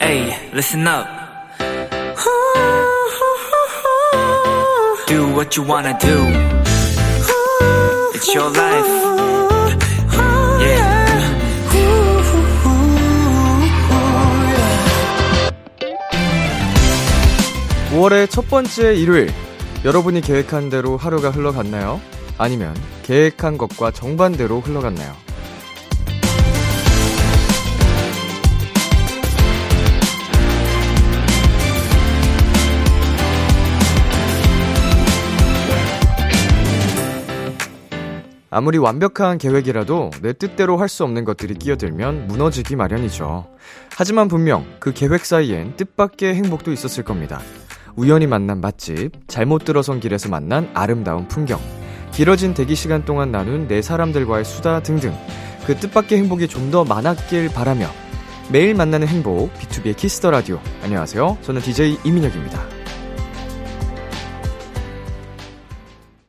Hey, listen up. Do what you wanna do. It's your life. Yeah. Yeah. 5월의 첫 번째 일요일. 여러분이 계획한 대로 하루가 흘러갔나요? 아니면 계획한 것과 정반대로 흘러갔나요? 아무리 완벽한 계획이라도 내 뜻대로 할 수 없는 것들이 끼어들면 무너지기 마련이죠. 하지만 분명 그 계획 사이엔 뜻밖의 행복도 있었을 겁니다. 우연히 만난 맛집, 잘못 들어선 길에서 만난 아름다운 풍경, 길어진 대기 시간 동안 나눈 내 사람들과의 수다 등등 그 뜻밖의 행복이 좀 더 많았길 바라며 매일 만나는 행복, BTOB의 키스 더 라디오. 안녕하세요. 저는 DJ 이민혁입니다.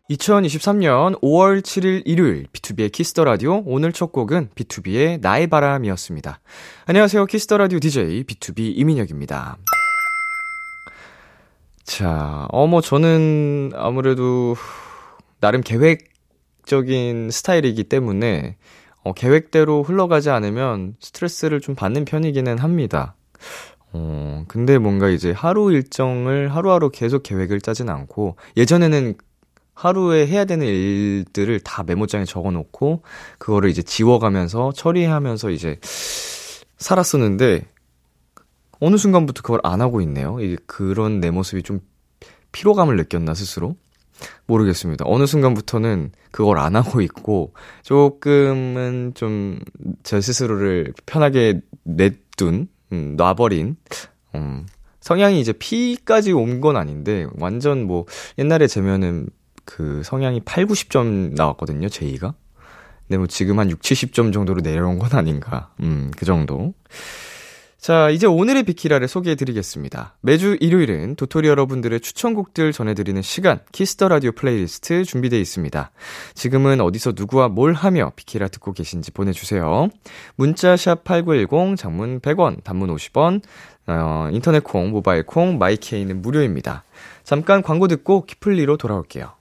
2023년 5월 7일 일요일 BTOB의 키스 더 라디오. 오늘 첫 곡은 BTOB의 나의 바람이었습니다. 안녕하세요. 키스 더 라디오 DJ BTOB 이민혁입니다. 자, 저는 아무래도 나름 계획적인 스타일이기 때문에 계획대로 흘러가지 않으면 스트레스를 좀 받는 편이기는 합니다. 근데 뭔가 이제 하루 일정을 하루하루 계속 계획을 짜진 않고, 예전에는 하루에 해야 되는 일들을 다 메모장에 적어놓고 그거를 이제 지워가면서 처리하면서 이제 살았었는데 어느 순간부터 그걸 안 하고 있네요. 이게 그런 내 모습이 좀 피로감을 느꼈나 스스로? 모르겠습니다. 어느 순간부터는 그걸 안 하고 있고 조금은 좀 제 스스로를 편하게 놔둔, 놔버린 성향이 이제 P까지 온 건 아닌데, 완전 뭐 옛날에 재면은 그 성향이 80-90점 나왔거든요, 제2가. 근데 뭐 지금 한 60-70점 정도로 내려온 건 아닌가, 그 정도. 자, 이제 오늘의 비키라를 소개해드리겠습니다. 매주 일요일은 도토리 여러분들의 추천곡들 전해드리는 시간, 키스 더 라디오 플레이리스트 준비되어 있습니다. 지금은 어디서 누구와 뭘 하며 비키라 듣고 계신지 보내주세요. 문자 샵 8910, 장문 100원, 단문 50원, 인터넷 콩, 모바일 콩, 마이케이는 무료입니다. 잠깐 광고 듣고 키플리로 돌아올게요.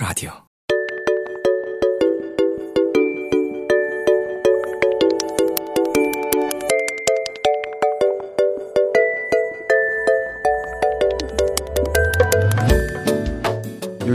라디오.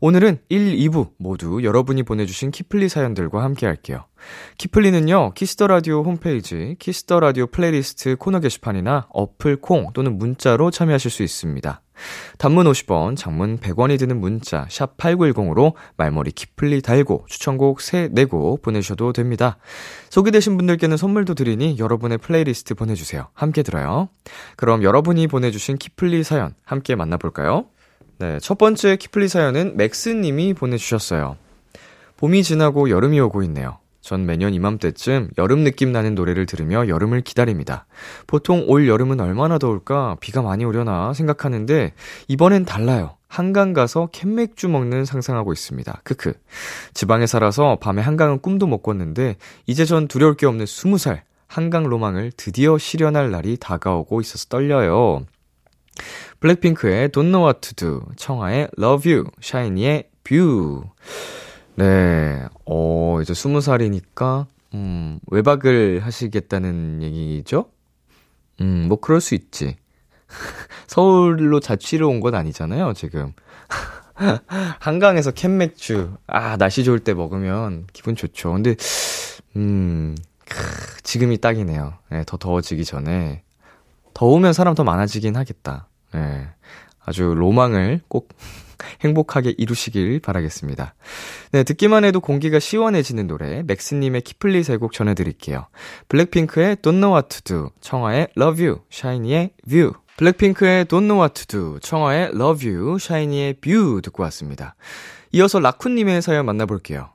오늘은 1, 2부 모두 여러분이 보내주신 키플리 사연들과 함께 할게요. 키플리는요, 키스 더 라디오 홈페이지 키스 더 라디오 플레이리스트 코너 게시판이나 어플 콩 또는 문자로 참여하실 수 있습니다. 단문 50원, 장문 100원이 드는 문자 샵 8910으로 말머리 키플리 달고 추천곡 3-4곡 보내주셔도 됩니다. 소개되신 분들께는 선물도 드리니 여러분의 플레이리스트 보내주세요. 함께 들어요. 그럼 여러분이 보내주신 키플리 사연 함께 만나볼까요? 네, 첫 번째 키플리 사연은 맥스님이 보내주셨어요. 봄이 지나고 여름이 오고 있네요. 전 매년 이맘때쯤 여름 느낌 나는 노래를 들으며 여름을 기다립니다. 보통 올 여름은 얼마나 더울까, 비가 많이 오려나 생각하는데 이번엔 달라요. 한강 가서 캔맥주 먹는 상상하고 있습니다. 크크. 지방에 살아서 밤에 한강은 꿈도 못 꿨는데 이제 전 두려울 게 없는 20살 한강 로망을 드디어 실현할 날이 다가오고 있어서 떨려요. 블랙핑크의 Don't Know What To Do, 청하의 Love You, 샤이니의 뷰. 네, 이제 20살이니까, 외박을 하시겠다는 얘기죠? 뭐 그럴 수 있지. 서울로 자취를 온 건 아니잖아요, 지금. 한강에서 캔맥주, 날씨 좋을 때 먹으면 기분 좋죠. 근데, 지금이 딱이네요. 네, 더 더워지기 전에. 더우면 사람 더 많아지긴 하겠다. 네, 아주 로망을 꼭 행복하게 이루시길 바라겠습니다. 네, 듣기만 해도 공기가 시원해지는 노래, 맥스님의 키플리 세 곡 전해드릴게요. 블랙핑크의 Don't Know What To Do, 청아의 Love You, 샤이니의 View. 블랙핑크의 Don't Know What To Do, 청아의 Love You, 샤이니의 View 듣고 왔습니다. 이어서 라쿤님의 사연 만나볼게요.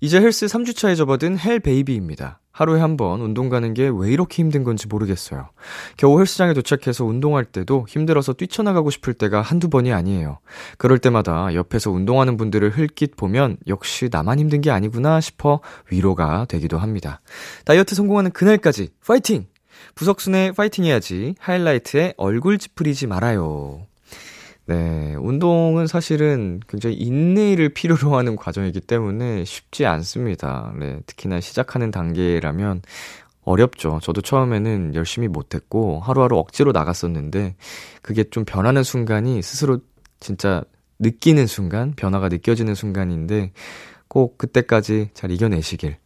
이제 헬스 3주차에 접어든 헬베이비입니다. 하루에 한 번 운동 가는 게 왜 이렇게 힘든 건지 모르겠어요. 겨우 헬스장에 도착해서 운동할 때도 힘들어서 뛰쳐나가고 싶을 때가 한두 번이 아니에요. 그럴 때마다 옆에서 운동하는 분들을 흘낏 보면 역시 나만 힘든 게 아니구나 싶어 위로가 되기도 합니다. 다이어트 성공하는 그날까지 파이팅! 부석순의 파이팅 해야지, 하이라이트에 얼굴 찌푸리지 말아요. 네, 운동은 사실은 굉장히 인내를 필요로 하는 과정이기 때문에 쉽지 않습니다. 네, 특히나 시작하는 단계라면 어렵죠. 저도 처음에는 열심히 못했고 하루하루 억지로 나갔었는데 그게 좀 변하는 순간이 스스로 진짜 느끼는 순간, 변화가 느껴지는 순간인데 꼭 그때까지 잘 이겨내시길.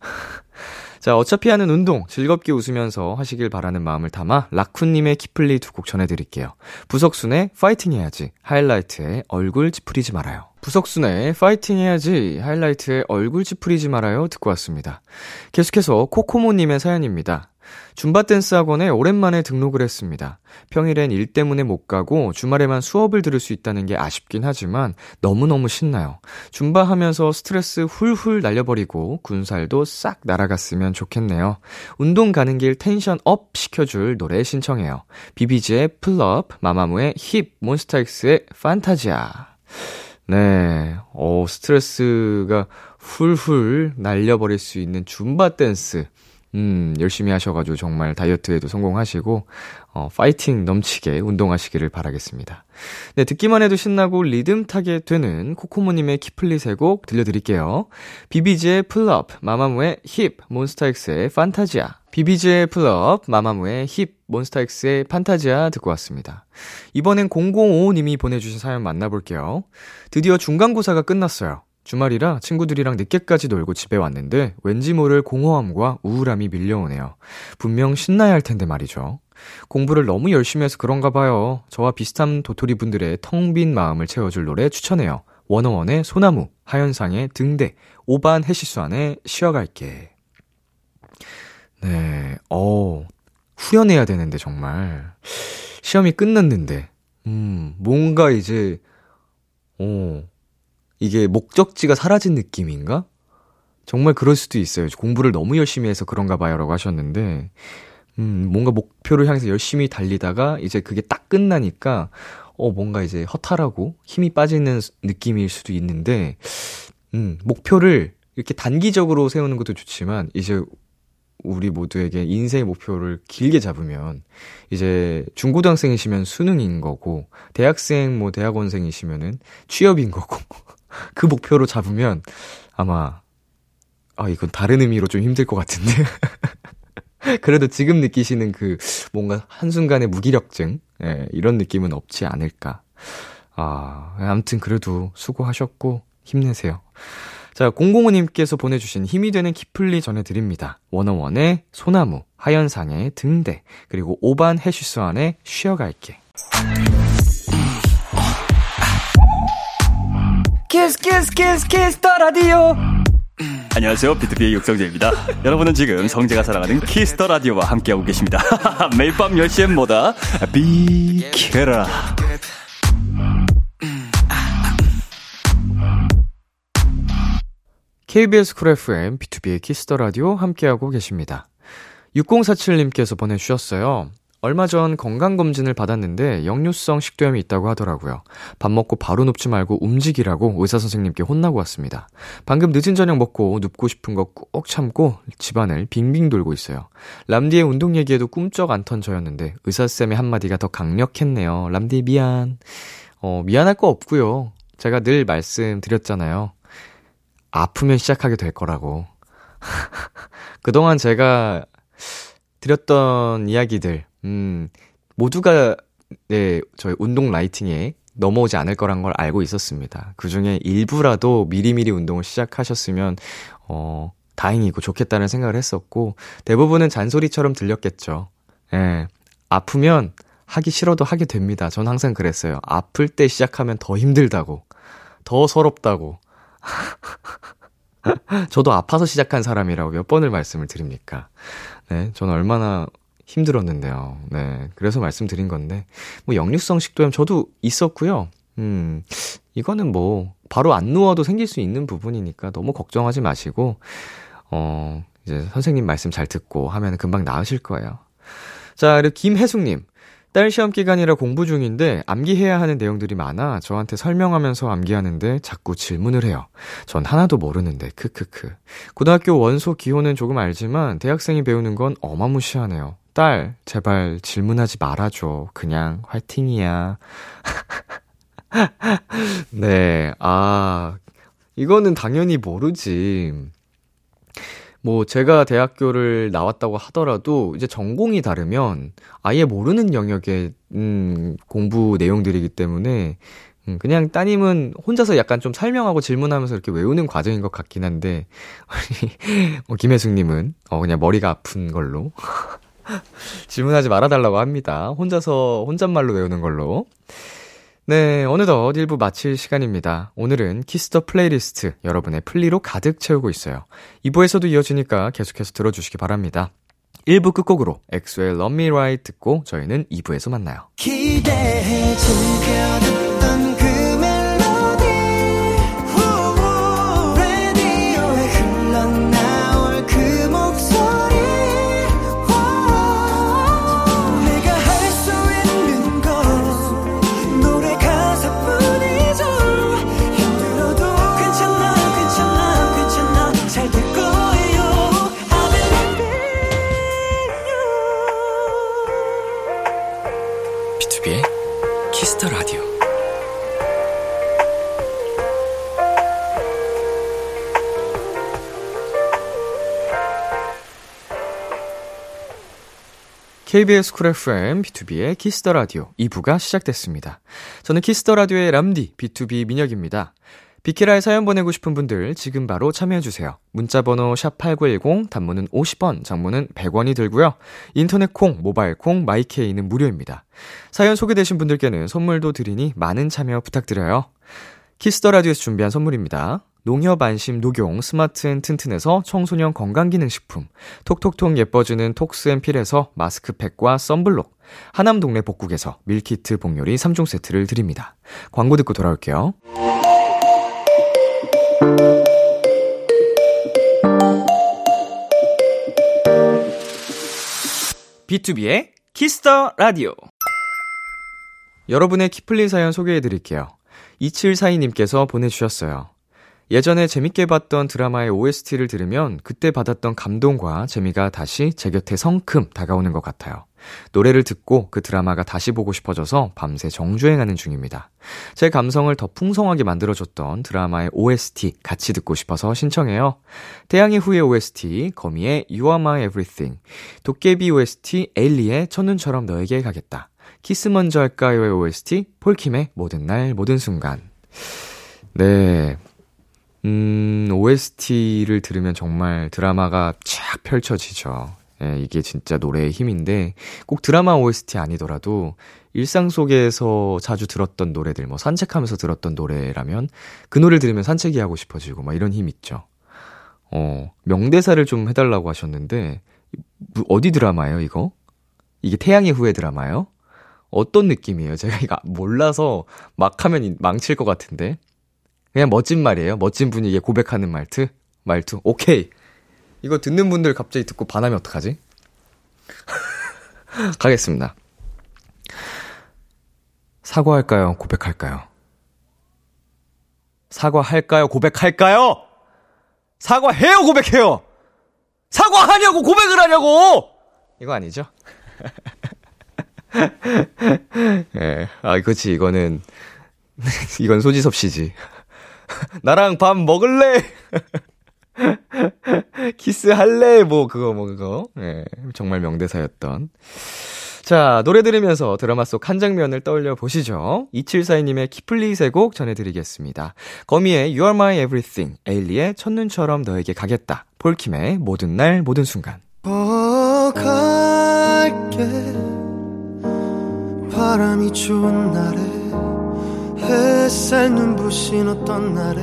자, 어차피 하는 운동 즐겁게 웃으면서 하시길 바라는 마음을 담아 라쿤님의 키플리 두 곡 전해드릴게요. 부석순의 파이팅 해야지, 하이라이트의 얼굴 찌푸리지 말아요. 부석순의 파이팅 해야지, 하이라이트의 얼굴 찌푸리지 말아요 듣고 왔습니다. 계속해서 코코모님의 사연입니다. 줌바댄스 학원에 오랜만에 등록을 했습니다. 평일엔 일 때문에 못 가고 주말에만 수업을 들을 수 있다는 게 아쉽긴 하지만 너무너무 신나요. 줌바 하면서 스트레스 훌훌 날려버리고 군살도 싹 날아갔으면 좋겠네요. 운동 가는 길 텐션 업 시켜줄 노래 신청해요. 비비지의 플럽, 마마무의 힙, 몬스타엑스의 판타지아. 네, 스트레스가 훌훌 날려버릴 수 있는 줌바 댄스, 열심히 하셔가지고 정말 다이어트에도 성공하시고, 파이팅 넘치게 운동하시기를 바라겠습니다. 네, 듣기만 해도 신나고 리듬 타게 되는 코코모님의 키플리 세 곡 들려드릴게요. 비비지의 플럽, 마마무의 힙, 몬스타엑스의 판타지아. 비비지의 플럽, 마마무의 힙, 몬스타엑스의 판타지아 듣고 왔습니다. 이번엔 0055님이 보내주신 사연 만나볼게요. 드디어 중간고사가 끝났어요. 주말이라 친구들이랑 늦게까지 놀고 집에 왔는데 왠지 모를 공허함과 우울함이 밀려오네요. 분명 신나야 할 텐데 말이죠. 공부를 너무 열심히 해서 그런가 봐요. 저와 비슷한 도토리 분들의 텅 빈 마음을 채워줄 노래 추천해요. 원어원의 소나무, 하현상의 등대, 오반 해시수안의 쉬어갈게. 네, 후련해야 되는데 정말. 시험이 끝났는데, 뭔가 이제, 이게 목적지가 사라진 느낌인가? 정말 그럴 수도 있어요. 공부를 너무 열심히 해서 그런가 봐요 라고 하셨는데, 뭔가 목표를 향해서 열심히 달리다가 이제 그게 딱 끝나니까 뭔가 이제 허탈하고 힘이 빠지는 느낌일 수도 있는데, 목표를 이렇게 단기적으로 세우는 것도 좋지만 이제 우리 모두에게 인생의 목표를 길게 잡으면, 이제 중고등학생이시면 수능인 거고, 대학생 뭐 대학원생이시면은 취업인 거고, 그 목표로 잡으면 아마 이건 다른 의미로 좀 힘들 것 같은데. 그래도 지금 느끼시는 그 뭔가 한순간의 무기력증, 예, 이런 느낌은 없지 않을까. 아무튼 그래도 수고하셨고 힘내세요. 자, 005님께서 보내주신 힘이 되는 키플리 전해드립니다. 원어원의 소나무, 하현상의 등대, 그리고 오반 해시스완의 쉬어갈게. 키스 키스 키스 키스 더 라디오. 안녕하세요, BTOB의 육성재입니다. 여러분은 지금 성재가 사랑하는 키스 더 라디오와 함께하고 계십니다. 매일 밤 10시엔 뭐다 비케라. KBS Cool FM, BTOB의 키스 더 라디오 함께하고 계십니다. 6047님께서 보내주셨어요. 얼마 전 건강검진을 받았는데 역류성 식도염이 있다고 하더라고요. 밥 먹고 바로 눕지 말고 움직이라고 의사선생님께 혼나고 왔습니다. 방금 늦은 저녁 먹고 눕고 싶은 거 꾹 참고 집안을 빙빙 돌고 있어요. 람디의 운동 얘기에도 꿈쩍 안턴 저였는데 의사쌤의 한마디가 더 강력했네요. 람디 미안. 미안할 거 없고요. 제가 늘 말씀드렸잖아요. 아프면 시작하게 될 거라고. 그동안 제가 드렸던 이야기들, 모두가 네, 저희 운동 라이팅에 넘어오지 않을 거란 걸 알고 있었습니다. 그중에 일부라도 미리미리 운동을 시작하셨으면 다행이고 좋겠다는 생각을 했었고, 대부분은 잔소리처럼 들렸겠죠. 예, 아프면 하기 싫어도 하게 됩니다. 전 항상 그랬어요. 아플 때 시작하면 더 힘들다고, 더 서럽다고. 저도 아파서 시작한 사람이라고 몇 번을 말씀을 드립니까? 네, 전 얼마나 힘들었는데요. 네, 그래서 말씀드린 건데, 뭐 역류성 식도염 저도 있었고요. 이거는 뭐 바로 안 누워도 생길 수 있는 부분이니까 너무 걱정하지 마시고, 이제 선생님 말씀 잘 듣고 하면 금방 나으실 거예요. 자, 그리고 김혜숙님. 딸 시험 기간이라 공부 중인데 암기해야 하는 내용들이 많아 저한테 설명하면서 암기하는데 자꾸 질문을 해요. 전 하나도 모르는데 크크크. 고등학교 원소 기호는 조금 알지만 대학생이 배우는 건 어마무시하네요. 딸, 제발 질문하지 말아줘. 그냥 화이팅이야. 네, 아, 이거는 당연히 모르지. 뭐 제가 대학교를 나왔다고 하더라도 이제 전공이 다르면 아예 모르는 영역의 공부 내용들이기 때문에 그냥 따님은 혼자서 약간 좀 설명하고 질문하면서 이렇게 외우는 과정인 것 같긴 한데, 김혜숙님은 그냥 머리가 아픈 걸로 질문하지 말아달라고 합니다. 혼자서 혼잣말로 외우는 걸로. 네, 어느덧 1부 마칠 시간입니다. 오늘은 키스 더 플레이리스트 여러분의 플리로 가득 채우고 있어요. 2부에서도 이어지니까 계속해서 들어주시기 바랍니다. 1부 끝곡으로 엑소의 Love Me Right 듣고 저희는 2부에서 만나요. 기대해 주면 KBS Cool FM, B2B의 키스 더 라디오 2부가 시작됐습니다. 저는 키스 더 라디오의 람디, B2B 민혁입니다. 비키라에 사연 보내고 싶은 분들 지금 바로 참여해주세요. 문자번호 샵8910, 단문은 50원, 장문은 100원이 들고요. 인터넷 콩, 모바일 콩, 마이케이는 무료입니다. 사연 소개되신 분들께는 선물도 드리니 많은 참여 부탁드려요. 키스 더 라디오에서 준비한 선물입니다. 농협 안심 녹용 스마트 앤 튼튼에서 청소년 건강기능식품, 톡톡톡 예뻐지는 톡스앤필에서 마스크팩과 썬블록, 하남 동네 복국에서 밀키트 복요리 3종 세트를 드립니다. 광고 듣고 돌아올게요. B2B의 키스더 라디오. 여러분의 키플린 사연 소개해드릴게요. 2742님께서 보내주셨어요. 예전에 재밌게 봤던 드라마의 OST를 들으면 그때 받았던 감동과 재미가 다시 제 곁에 성큼 다가오는 것 같아요. 노래를 듣고 그 드라마가 다시 보고 싶어져서 밤새 정주행하는 중입니다. 제 감성을 더 풍성하게 만들어줬던 드라마의 OST 같이 듣고 싶어서 신청해요. 태양의 후예 OST 거미의 You Are My Everything, 도깨비 OST 엘리의 첫눈처럼 너에게 가겠다, 키스 먼저 할까요의 OST 폴킴의 모든 날 모든 순간. 네, OST를 들으면 정말 드라마가 쫙 펼쳐지죠. 예, 이게 진짜 노래의 힘인데, 꼭 드라마 OST 아니더라도 일상 속에서 자주 들었던 노래들, 뭐 산책하면서 들었던 노래라면 그 노래를 들으면 산책이 하고 싶어지고 막 이런 힘 있죠. 명대사를 좀 해달라고 하셨는데, 어디 드라마예요 이거? 이게 태양의 후예 드라마예요? 어떤 느낌이에요? 제가 이거 몰라서 막 하면 망칠 것 같은데. 그냥 멋진 말이에요. 멋진 분위기에 고백하는 말투. 오케이. 이거 듣는 분들 갑자기 듣고 반하면 어떡하지? 가겠습니다. 사과할까요? 고백할까요? 사과할까요? 고백할까요? 사과해요? 고백해요? 사과하냐고 고백을 하냐고! 이거 아니죠? 예. 네. 아, 그렇지. 이거는, 이건 소지섭 씨지. 나랑 밥 먹을래? 키스할래? 그거. 예, 정말 명대사였던. 자, 노래 들으면서 드라마 속 한 장면을 떠올려 보시죠. 2742님의 키플리 세 곡 전해드리겠습니다. 거미의 You Are My Everything, 에일리의 첫눈처럼 너에게 가겠다, 폴킴의 모든 날 모든 순간. 갈게 바람이 추운 날에 햇살 눈부신 어떤 날에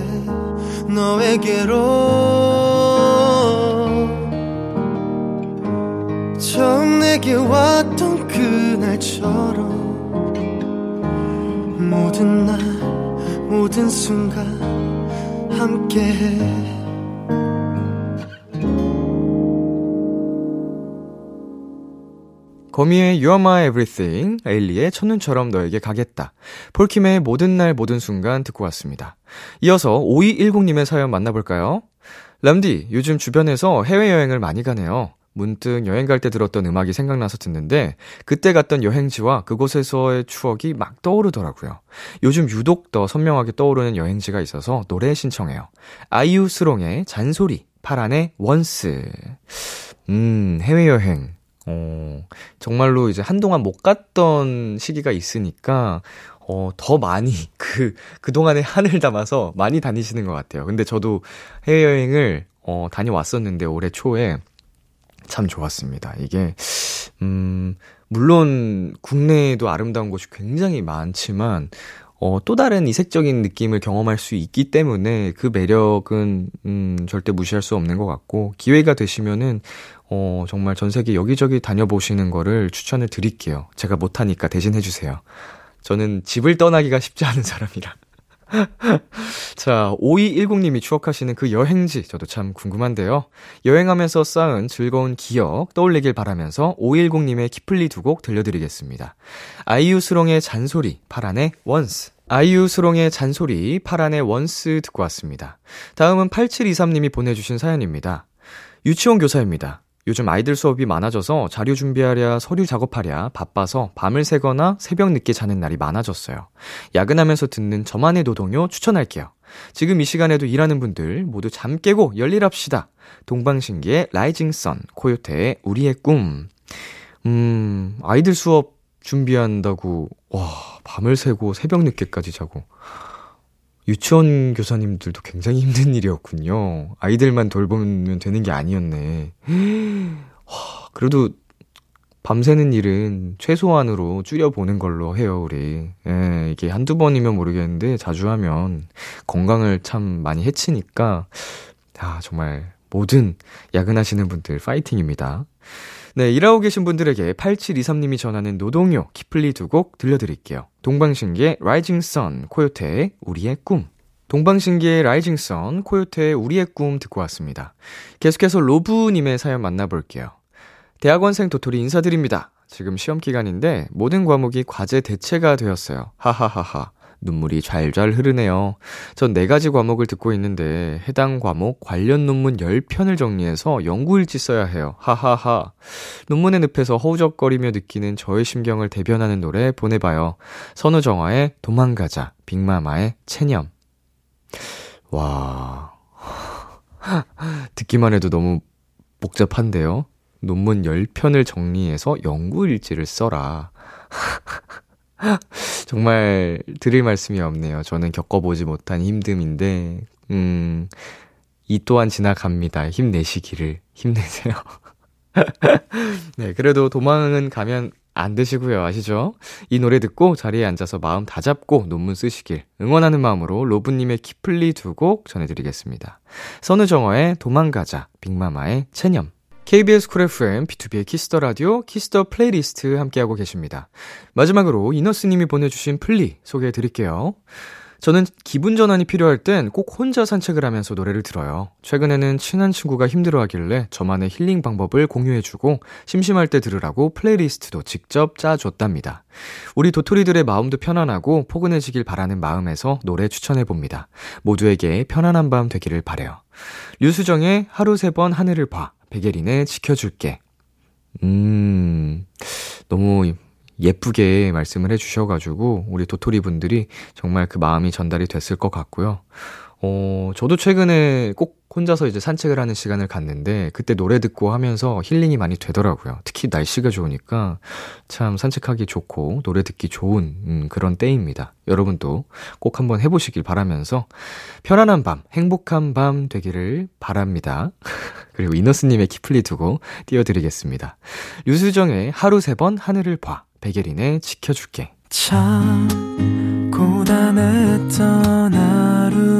너에게로 처음 내게 왔던 그날처럼 모든 날 모든 순간 함께해. 거미의 You Are My Everything, 에일리의 첫눈처럼 너에게 가겠다, 폴킴의 모든 날 모든 순간 듣고 왔습니다. 이어서 5210님의 사연 만나볼까요? 람디, 요즘 주변에서 해외여행을 많이 가네요. 문득 여행 갈 때 들었던 음악이 생각나서 듣는데 그때 갔던 여행지와 그곳에서의 추억이 막 떠오르더라고요. 요즘 유독 더 선명하게 떠오르는 여행지가 있어서 노래 신청해요. IU 수롱의 잔소리, 파란의 원스. 해외여행. 정말로 이제 한동안 못 갔던 시기가 있으니까, 더 많이, 그동안에 한을 담아서 많이 다니시는 것 같아요. 근데 저도 해외여행을, 다녀왔었는데, 올해 초에 참 좋았습니다. 이게, 물론 국내에도 아름다운 곳이 굉장히 많지만, 또 다른 이색적인 느낌을 경험할 수 있기 때문에 그 매력은, 절대 무시할 수 없는 것 같고, 기회가 되시면은, 정말 전 세계 여기저기 다녀보시는 거를 추천을 드릴게요. 제가 못하니까 대신 해주세요. 저는 집을 떠나기가 쉽지 않은 사람이라. 자, 5210님이 추억하시는 그 여행지 저도 참 궁금한데요. 여행하면서 쌓은 즐거운 기억 떠올리길 바라면서 5210님의 키플리 두 곡 들려드리겠습니다. 아이유 수롱의 잔소리, 파란의 원스. 아이유 수롱의 잔소리, 파란의 원스 듣고 왔습니다. 다음은 8723님이 보내주신 사연입니다. 유치원 교사입니다. 요즘 아이들 수업이 많아져서 자료 준비하랴 서류 작업하랴 바빠서 밤을 새거나 새벽 늦게 자는 날이 많아졌어요. 야근하면서 듣는 저만의 노동요 추천할게요. 지금 이 시간에도 일하는 분들 모두 잠 깨고 열일합시다. 동방신기의 라이징 선, 코요태의 우리의 꿈. 아이들 수업 준비한다고 밤을 새고 새벽 늦게까지 자고. 유치원 교사님들도 굉장히 힘든 일이었군요. 아이들만 돌보면 되는 게 아니었네. 그래도 밤새는 일은 최소한으로 줄여보는 걸로 해요, 우리. 예, 이게 한두 번이면 모르겠는데 자주 하면 건강을 참 많이 해치니까, 정말 모든 야근하시는 분들 파이팅입니다. 네, 일하고 계신 분들에게 8723님이 전하는 노동요 키플리 두 곡 들려드릴게요. 동방신기의 라이징 선, 코요태의 우리의 꿈. 동방신기의 라이징 선, 코요태의 우리의 꿈 듣고 왔습니다. 계속해서 로브님의 사연 만나볼게요. 대학원생 도토리 인사드립니다. 지금 시험기간인데 모든 과목이 과제 대체가 되었어요. 하하하하. 눈물이 잘잘 흐르네요. 전 4가지 과목을 듣고 있는데 해당 과목 관련 논문 10편을 정리해서 연구일지 써야 해요. 하하하. 논문의 늪에서 허우적거리며 느끼는 저의 심경을 대변하는 노래 보내봐요. 선우정아의 도망가자, 빅마마의 체념. 와, 듣기만 해도 너무 복잡한데요. 논문 10편을 정리해서 연구일지를 써라. 정말 드릴 말씀이 없네요. 저는 겪어보지 못한 힘듦인데, 이 또한 지나갑니다. 힘내시기를. 힘내세요. 네, 그래도 도망은 가면 안 되시고요. 아시죠? 이 노래 듣고 자리에 앉아서 마음 다 잡고 논문 쓰시길 응원하는 마음으로 로브님의 키플리 두 곡 전해드리겠습니다. 선우정어의 도망가자, 빅마마의 체념. KBS Cool FM, BTOB의 키스 더 라디오, 키스 더 플레이리스트 함께하고 계십니다. 마지막으로 이너스님이 보내주신 플리 소개해드릴게요. 저는 기분 전환이 필요할 땐 꼭 혼자 산책을 하면서 노래를 들어요. 최근에는 친한 친구가 힘들어하길래 저만의 힐링 방법을 공유해주고 심심할 때 들으라고 플레이리스트도 직접 짜줬답니다. 우리 도토리들의 마음도 편안하고 포근해지길 바라는 마음에서 노래 추천해봅니다. 모두에게 편안한 밤 되기를 바래요. 류수정의 하루 3번 하늘을 봐, 백예린의 지켜줄게. 너무 예쁘게 말씀을 해주셔가지고 우리 도토리 분들이 정말 그 마음이 전달이 됐을 것 같고요. 저도 최근에 꼭 혼자서 이제 산책을 하는 시간을 갖는데 그때 노래 듣고 하면서 힐링이 많이 되더라고요. 특히 날씨가 좋으니까 참 산책하기 좋고 노래 듣기 좋은 그런 때입니다. 여러분도 꼭 한번 해보시길 바라면서 편안한 밤, 행복한 밤 되기를 바랍니다. 그리고 이너스님의 키플리 두고 띄워드리겠습니다. 유수정의 하루 세 번 하늘을 봐, 백예린의 지켜줄게. 참 고단했던 하루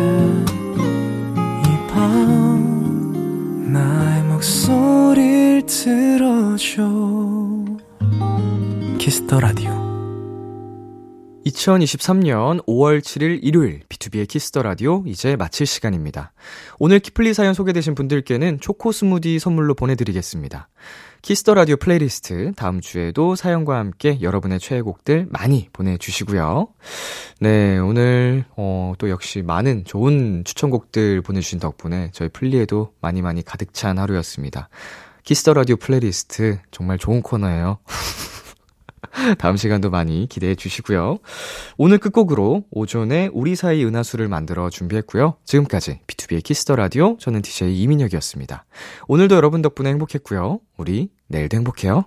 이 밤 나의 목소리를 들어줘. 키스 더 라디오. 2023년 5월 7일 일요일 BTOB의 키스 더 라디오 이제 마칠 시간입니다. 오늘 키플리 사연 소개되신 분들께는 초코 스무디 선물로 보내드리겠습니다. 키스 더 라디오 플레이리스트 다음 주에도 사연과 함께 여러분의 최애곡들 많이 보내주시고요. 네, 오늘 또 역시 많은 좋은 추천곡들 보내주신 덕분에 저희 플리에도 많이 많이 가득 찬 하루였습니다. 키스 더 라디오 플레이리스트 정말 좋은 코너예요. 다음 시간도 많이 기대해 주시고요. 오늘 끝곡으로 오존의 우리 사이 은하수를 만들어 준비했고요. 지금까지 BTOB의 키스 더 라디오, 저는 DJ 이민혁이었습니다. 오늘도 여러분 덕분에 행복했고요. 우리 내일도 행복해요.